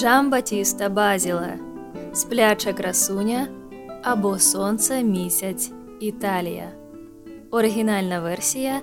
Джамбаттіста Базіле, «Спляча красуня» або «Сонце, місяць, Італія». Оригінальна версія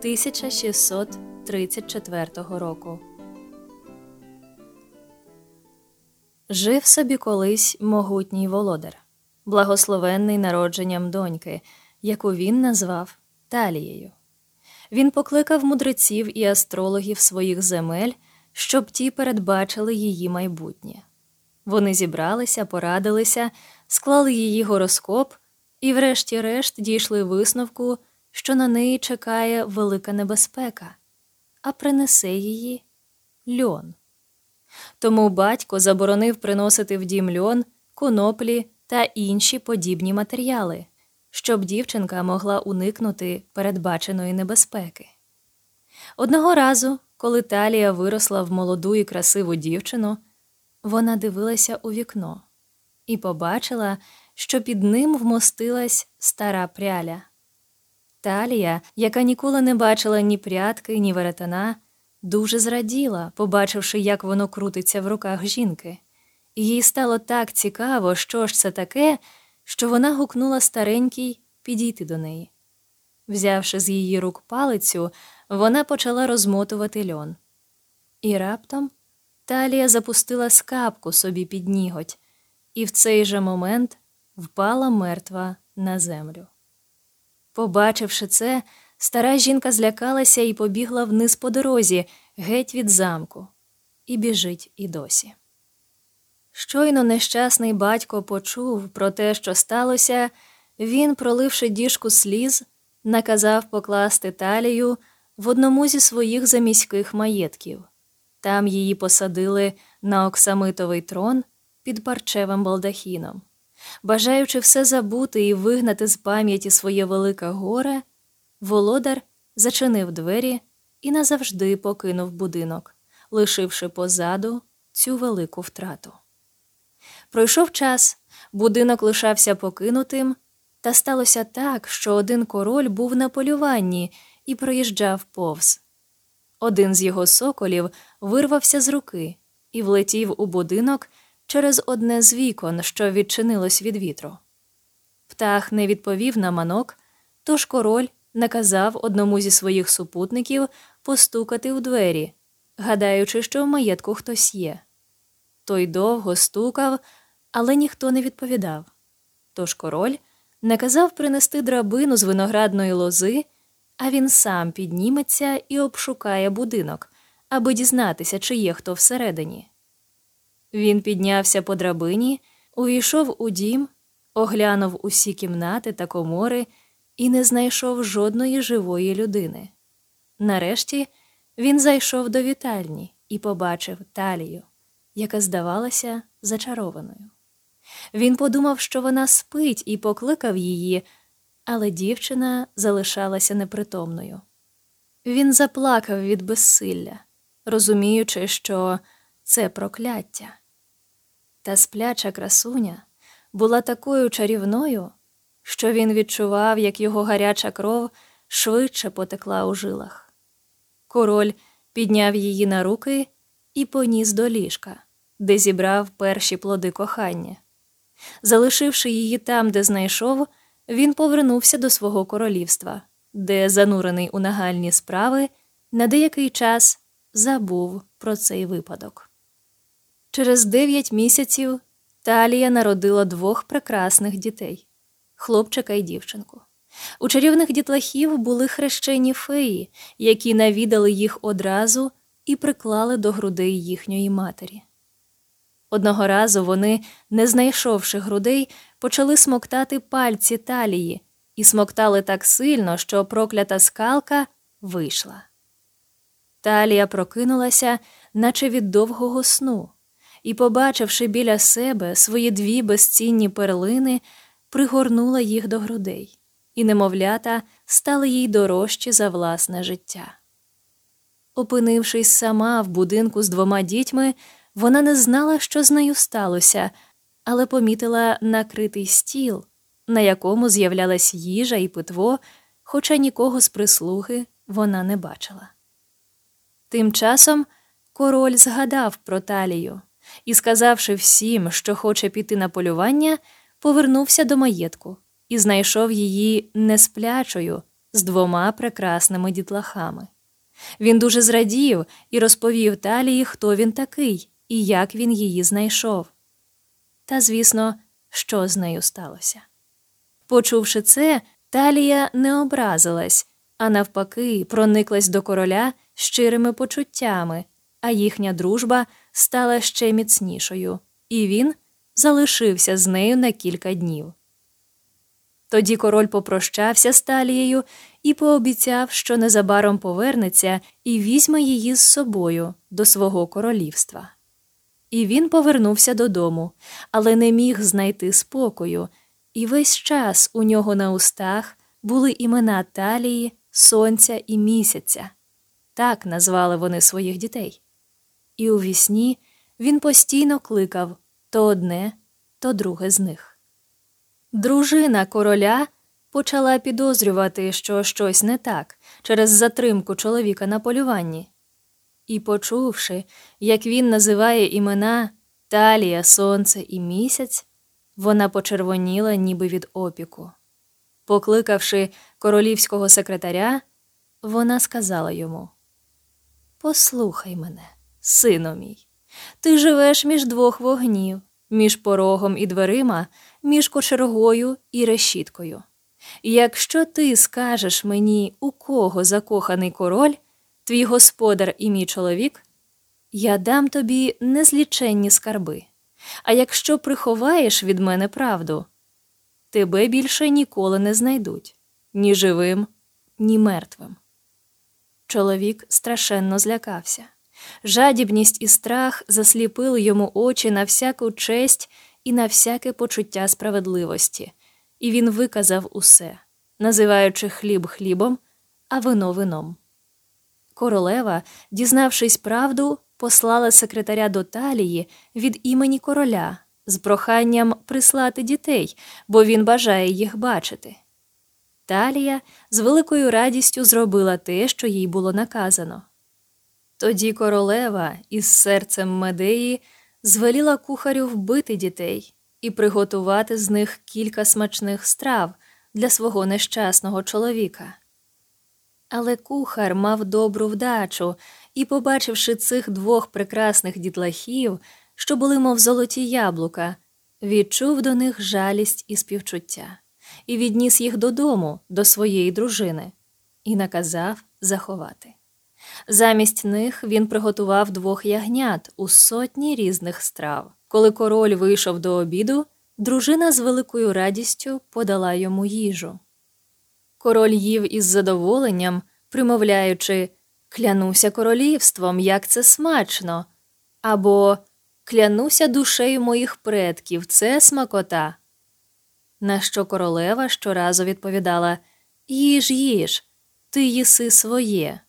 1634 року. Жив собі колись могутній володар, благословенний народженням доньки, яку він назвав Талією. Він покликав мудреців і астрологів своїх земель, щоб ті передбачили її майбутнє. Вони зібралися, порадилися, склали її гороскоп і врешті-решт дійшли висновку, що на неї чекає велика небезпека, а принесе її льон. Тому батько заборонив приносити в дім льон, коноплі та інші подібні матеріали, щоб дівчинка могла уникнути передбаченої небезпеки. Одного разу, коли Талія виросла в молоду і красиву дівчину, вона дивилася у вікно і побачила, що під ним вмостилась стара пряля. Талія, яка ніколи не бачила ні прядки, ні веретена, дуже зраділа, побачивши, як воно крутиться в руках жінки. І їй стало так цікаво, що ж це таке, що вона гукнула старенькій підійти до неї. Взявши з її рук палицю, вона почала розмотувати льон. І раптом Талія запустила скапку собі під ніготь, і в цей же момент впала мертва на землю. Побачивши це, стара жінка злякалася і побігла вниз по дорозі, геть від замку, і біжить і досі. Щойно нещасний батько почув про те, що сталося, він, проливши діжку сліз, наказав покласти Талію в одному зі своїх заміських маєтків. Там її посадили на оксамитовий трон під парчевим балдахіном. Бажаючи все забути і вигнати з пам'яті своє велике горе, володар зачинив двері і назавжди покинув будинок, лишивши позаду цю велику втрату. Пройшов час, будинок лишався покинутим, та сталося так, що один король був на полюванні і проїжджав повз. Один з його соколів вирвався з руки і влетів у будинок через одне з вікон, що відчинилось від вітру. Птах не відповів на манок, тож король наказав одному зі своїх супутників постукати у двері, гадаючи, що в маєтку хтось є. Той довго стукав, але ніхто не відповідав. Тож король наказав принести драбину з виноградної лози, а він сам підніметься і обшукає будинок, аби дізнатися, чи є хто всередині. Він піднявся по драбині, увійшов у дім, оглянув усі кімнати та комори і не знайшов жодної живої людини. Нарешті він зайшов до вітальні і побачив Талію, яка здавалася зачарованою. Він подумав, що вона спить, і покликав її, але дівчина залишалася непритомною. Він заплакав від безсилля, розуміючи, що це прокляття. Та спляча красуня була такою чарівною, що він відчував, як його гаряча кров швидше потекла у жилах. Король підняв її на руки і поніс до ліжка, де зібрав перші плоди кохання. Залишивши її там, де знайшов, він повернувся до свого королівства, де, занурений у нагальні справи, на деякий час забув про цей випадок. Через 9 місяців Талія народила 2 прекрасних дітей – хлопчика і дівчинку. У чарівних дітлахів були хрещені феї, які навідали їх одразу і приклали до грудей їхньої матері. Одного разу вони, не знайшовши грудей, почали смоктати пальці Талії і смоктали так сильно, що проклята скалка вийшла. Талія прокинулася, наче від довгого сну, і, побачивши біля себе свої 2 безцінні перлини, пригорнула їх до грудей, і немовлята стали їй дорожчі за власне життя. Опинившись сама в будинку з 2 дітьми, вона не знала, що з нею сталося, але помітила накритий стіл, на якому з'являлась їжа і питво, хоча нікого з прислуги вона не бачила. Тим часом король згадав про Талію і, сказавши всім, що хоче піти на полювання, повернувся до маєтку і знайшов її не сплячою, з 2 прекрасними дітлахами. Він дуже зрадів і розповів Талії, хто він такий і як він її знайшов. Та, звісно, що з нею сталося. Почувши це, Талія не образилась, а навпаки прониклась до короля щирими почуттями, а їхня дружба стала ще міцнішою, і він залишився з нею на кілька днів. Тоді король попрощався з Талією і пообіцяв, що незабаром повернеться і візьме її з собою до свого королівства. І він повернувся додому, але не міг знайти спокою, і весь час у нього на устах були імена Талії, Сонця і Місяця. Так назвали вони своїх дітей. І у вісні він постійно кликав то одне, то друге з них. Дружина короля почала підозрювати, що щось не так через затримку чоловіка на полюванні. І почувши, як він називає імена Талія, Сонце і Місяць, вона почервоніла ніби від опіку. Покликавши королівського секретаря, вона сказала йому: «Послухай мене, сину мій, ти живеш між 2 вогнів, між порогом і дверима, між кочергою і решіткою. Якщо ти скажеш мені, у кого закоханий король, твій господар і мій чоловік, я дам тобі незліченні скарби. А якщо приховаєш від мене правду, тебе більше ніколи не знайдуть, ні живим, ні мертвим». Чоловік страшенно злякався. Жадібність і страх засліпили йому очі на всяку честь і на всяке почуття справедливості, і він виказав усе, називаючи хліб хлібом, а вино вином. Королева, дізнавшись правду, послала секретаря до Талії від імені короля з проханням прислати дітей, бо він бажає їх бачити. Талія з великою радістю зробила те, що їй було наказано. Тоді королева із серцем Медеї звеліла кухарю вбити дітей і приготувати з них кілька смачних страв для свого нещасного чоловіка. Але кухар мав добру вдачу і, побачивши цих 2 прекрасних дітлахів, що були мов золоті яблука, відчув до них жалість і співчуття і відніс їх додому, до своєї дружини, і наказав заховати. Замість них він приготував 2 ягнят у 100 різних страв. Коли король вийшов до обіду, дружина з великою радістю подала йому їжу. Король їв із задоволенням, примовляючи «Клянуся королівством, як це смачно!» або «Клянуся душею моїх предків, це смакота!» На що королева щоразу відповідала «Їж, їж, ти їси своє!»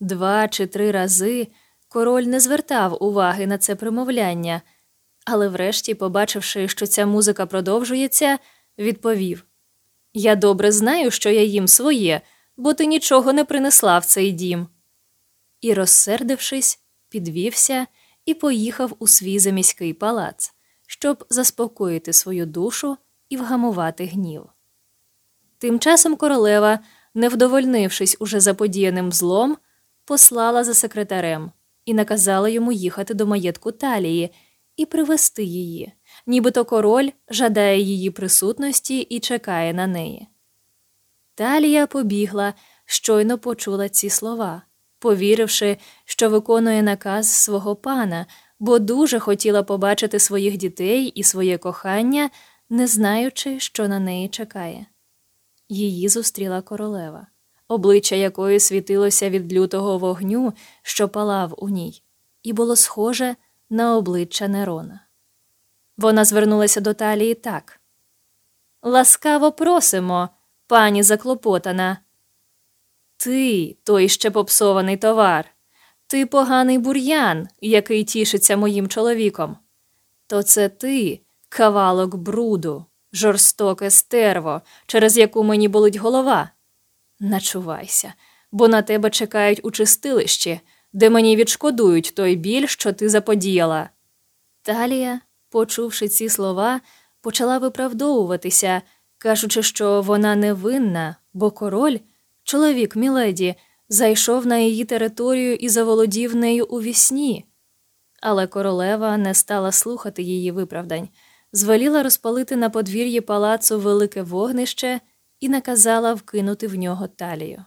2 чи 3 рази король не звертав уваги на це примовляння, але врешті, побачивши, що ця музика продовжується, відповів: «Я добре знаю, що я їм своє, бо ти нічого не принесла в цей дім». І, розсердившись, підвівся і поїхав у свій заміський палац, щоб заспокоїти свою душу і вгамувати гнів. Тим часом королева, не вдовольнившись уже заподіяним злом, послала за секретарем і наказала йому їхати до маєтку Талії і привезти її, нібито король жадає її присутності і чекає на неї. Талія побігла, щойно почула ці слова, повіривши, що виконує наказ свого пана, бо дуже хотіла побачити своїх дітей і своє кохання, не знаючи, що на неї чекає. Її зустріла королева, обличчя якої світилося від лютого вогню, що палав у ній, і було схоже на обличчя Нерона. Вона звернулася до Талії так: «Ласкаво просимо, пані заклопотана. Ти, той ще попсований товар, ти поганий бур'ян, який тішиться моїм чоловіком. То це ти, кавалок бруду, жорстоке стерво, через яку мені болить голова. Начувайся, бо на тебе чекають у чистилищі, де мені відшкодують той біль, що ти заподіяла, Талія, почувши ці слова, почала виправдовуватися, кажучи, що вона невинна, бо король, чоловік Міледі, зайшов на її територію і заволодів нею у вісні. Але королева не стала слухати її виправдань, звеліла розпалити на подвір'ї палацу велике вогнище і наказала вкинути в нього Талію.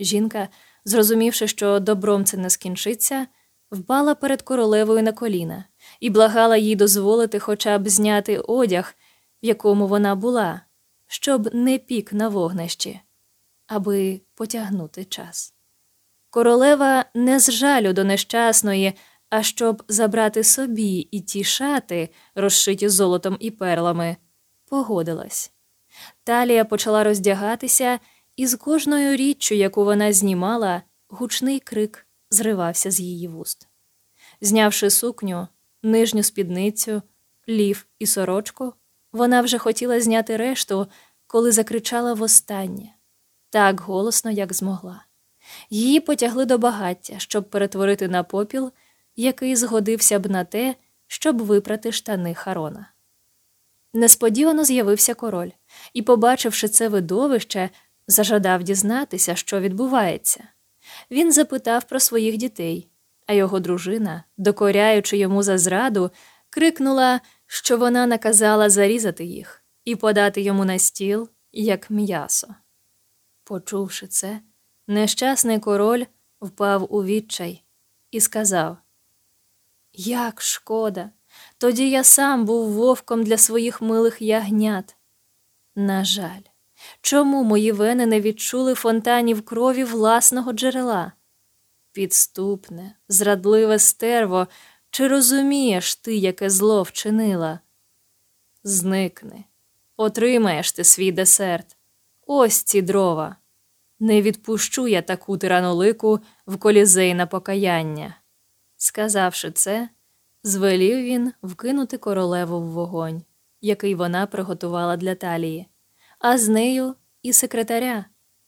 Жінка, зрозумівши, що добром це не скінчиться, впала перед королевою на коліна і благала їй дозволити хоча б зняти одяг, в якому вона була, щоб не пік на вогнищі, аби потягнути час. Королева не з жалю до нещасної, а щоб забрати собі і ті шати, розшиті золотом і перлами, погодилась. Талія почала роздягатися, і з кожною річчю, яку вона знімала, гучний крик зривався з її вуст. Знявши сукню, нижню спідницю, лів і сорочку, вона вже хотіла зняти решту, коли закричала востаннє, так голосно, як змогла. Її потягли до багаття, щоб перетворити на попіл, який згодився б на те, щоб випрати штани Харона. Несподівано з'явився король, і, побачивши це видовище, зажадав дізнатися, що відбувається. Він запитав про своїх дітей, а його дружина, докоряючи йому за зраду, крикнула, що вона наказала зарізати їх і подати йому на стіл, як м'ясо. Почувши це, нещасний король впав у відчай і сказав: «Як шкода! Тоді я сам був вовком для своїх милих ягнят. На жаль, чому мої вени не відчули фонтанів крові власного джерела? Підступне, зрадливе стерво, чи розумієш ти, яке зло вчинила? Зникни, отримаєш ти свій десерт. Ось ці дрова. Не відпущу я таку тиранолику в колізей на покаяння». Сказавши це, звелів він вкинути королеву в вогонь, який вона приготувала для Талії, а з нею і секретаря,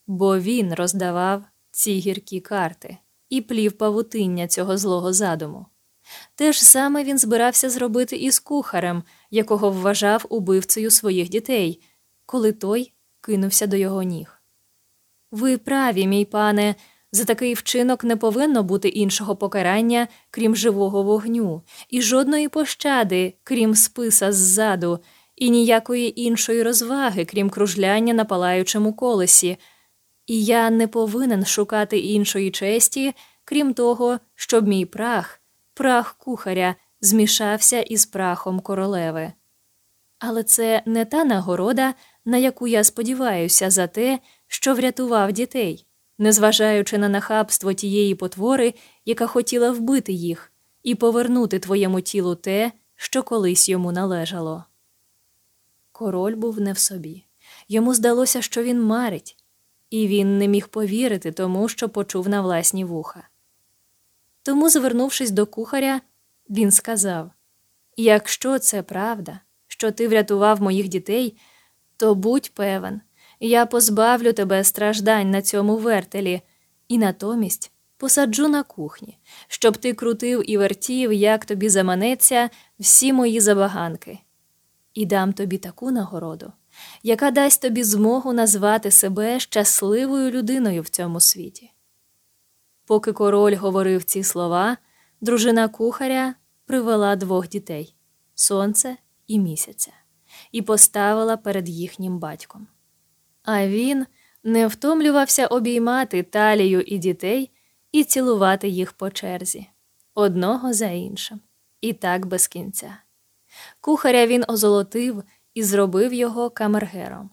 бо він роздавав ці гіркі карти і плів павутиння цього злого задуму. Те ж саме він збирався зробити і з кухарем, якого вважав убивцею своїх дітей, коли той кинувся до його ніг. «Ви праві, мій пане, за такий вчинок не повинно бути іншого покарання, крім живого вогню, і жодної пощади, крім списа ззаду, і ніякої іншої розваги, крім кружляння на палаючому колесі. І я не повинен шукати іншої честі, крім того, щоб мій прах, прах кухаря, змішався із прахом королеви. Але це не та нагорода, на яку я сподіваюся за те, що врятував дітей, незважаючи на нахабство тієї потвори, яка хотіла вбити їх, і повернути твоєму тілу те, що колись йому належало». Король був не в собі. Йому здалося, що він марить, і він не міг повірити тому, що почув на власні вуха. Тому, звернувшись до кухаря, він сказав: «Якщо це правда, що ти врятував моїх дітей, то будь певен, я позбавлю тебе страждань на цьому вертелі і натомість посаджу на кухні, щоб ти крутив і вертів, як тобі заманеться, всі мої забаганки. І дам тобі таку нагороду, яка дасть тобі змогу назвати себе щасливою людиною в цьому світі». Поки король говорив ці слова, дружина кухаря привела двох дітей – Сонце і Місяця – і поставила перед їхнім батьком. А він не втомлювався обіймати Талію і дітей і цілувати їх по черзі, одного за іншим, і так без кінця. Кухаря він озолотив і зробив його камергером,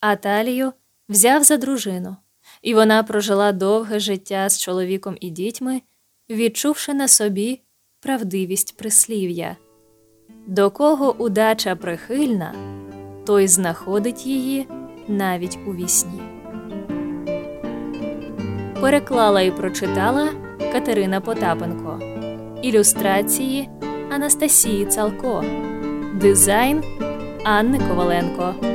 а Талію взяв за дружину, і вона прожила довге життя з чоловіком і дітьми, відчувши на собі правдивість прислів'я: «До кого удача прихильна, той знаходить її навіть у вісні». Переклала і прочитала Катерина Потапенко. Ілюстрації Анастасії Цалко. Дизайн Анни Коваленко.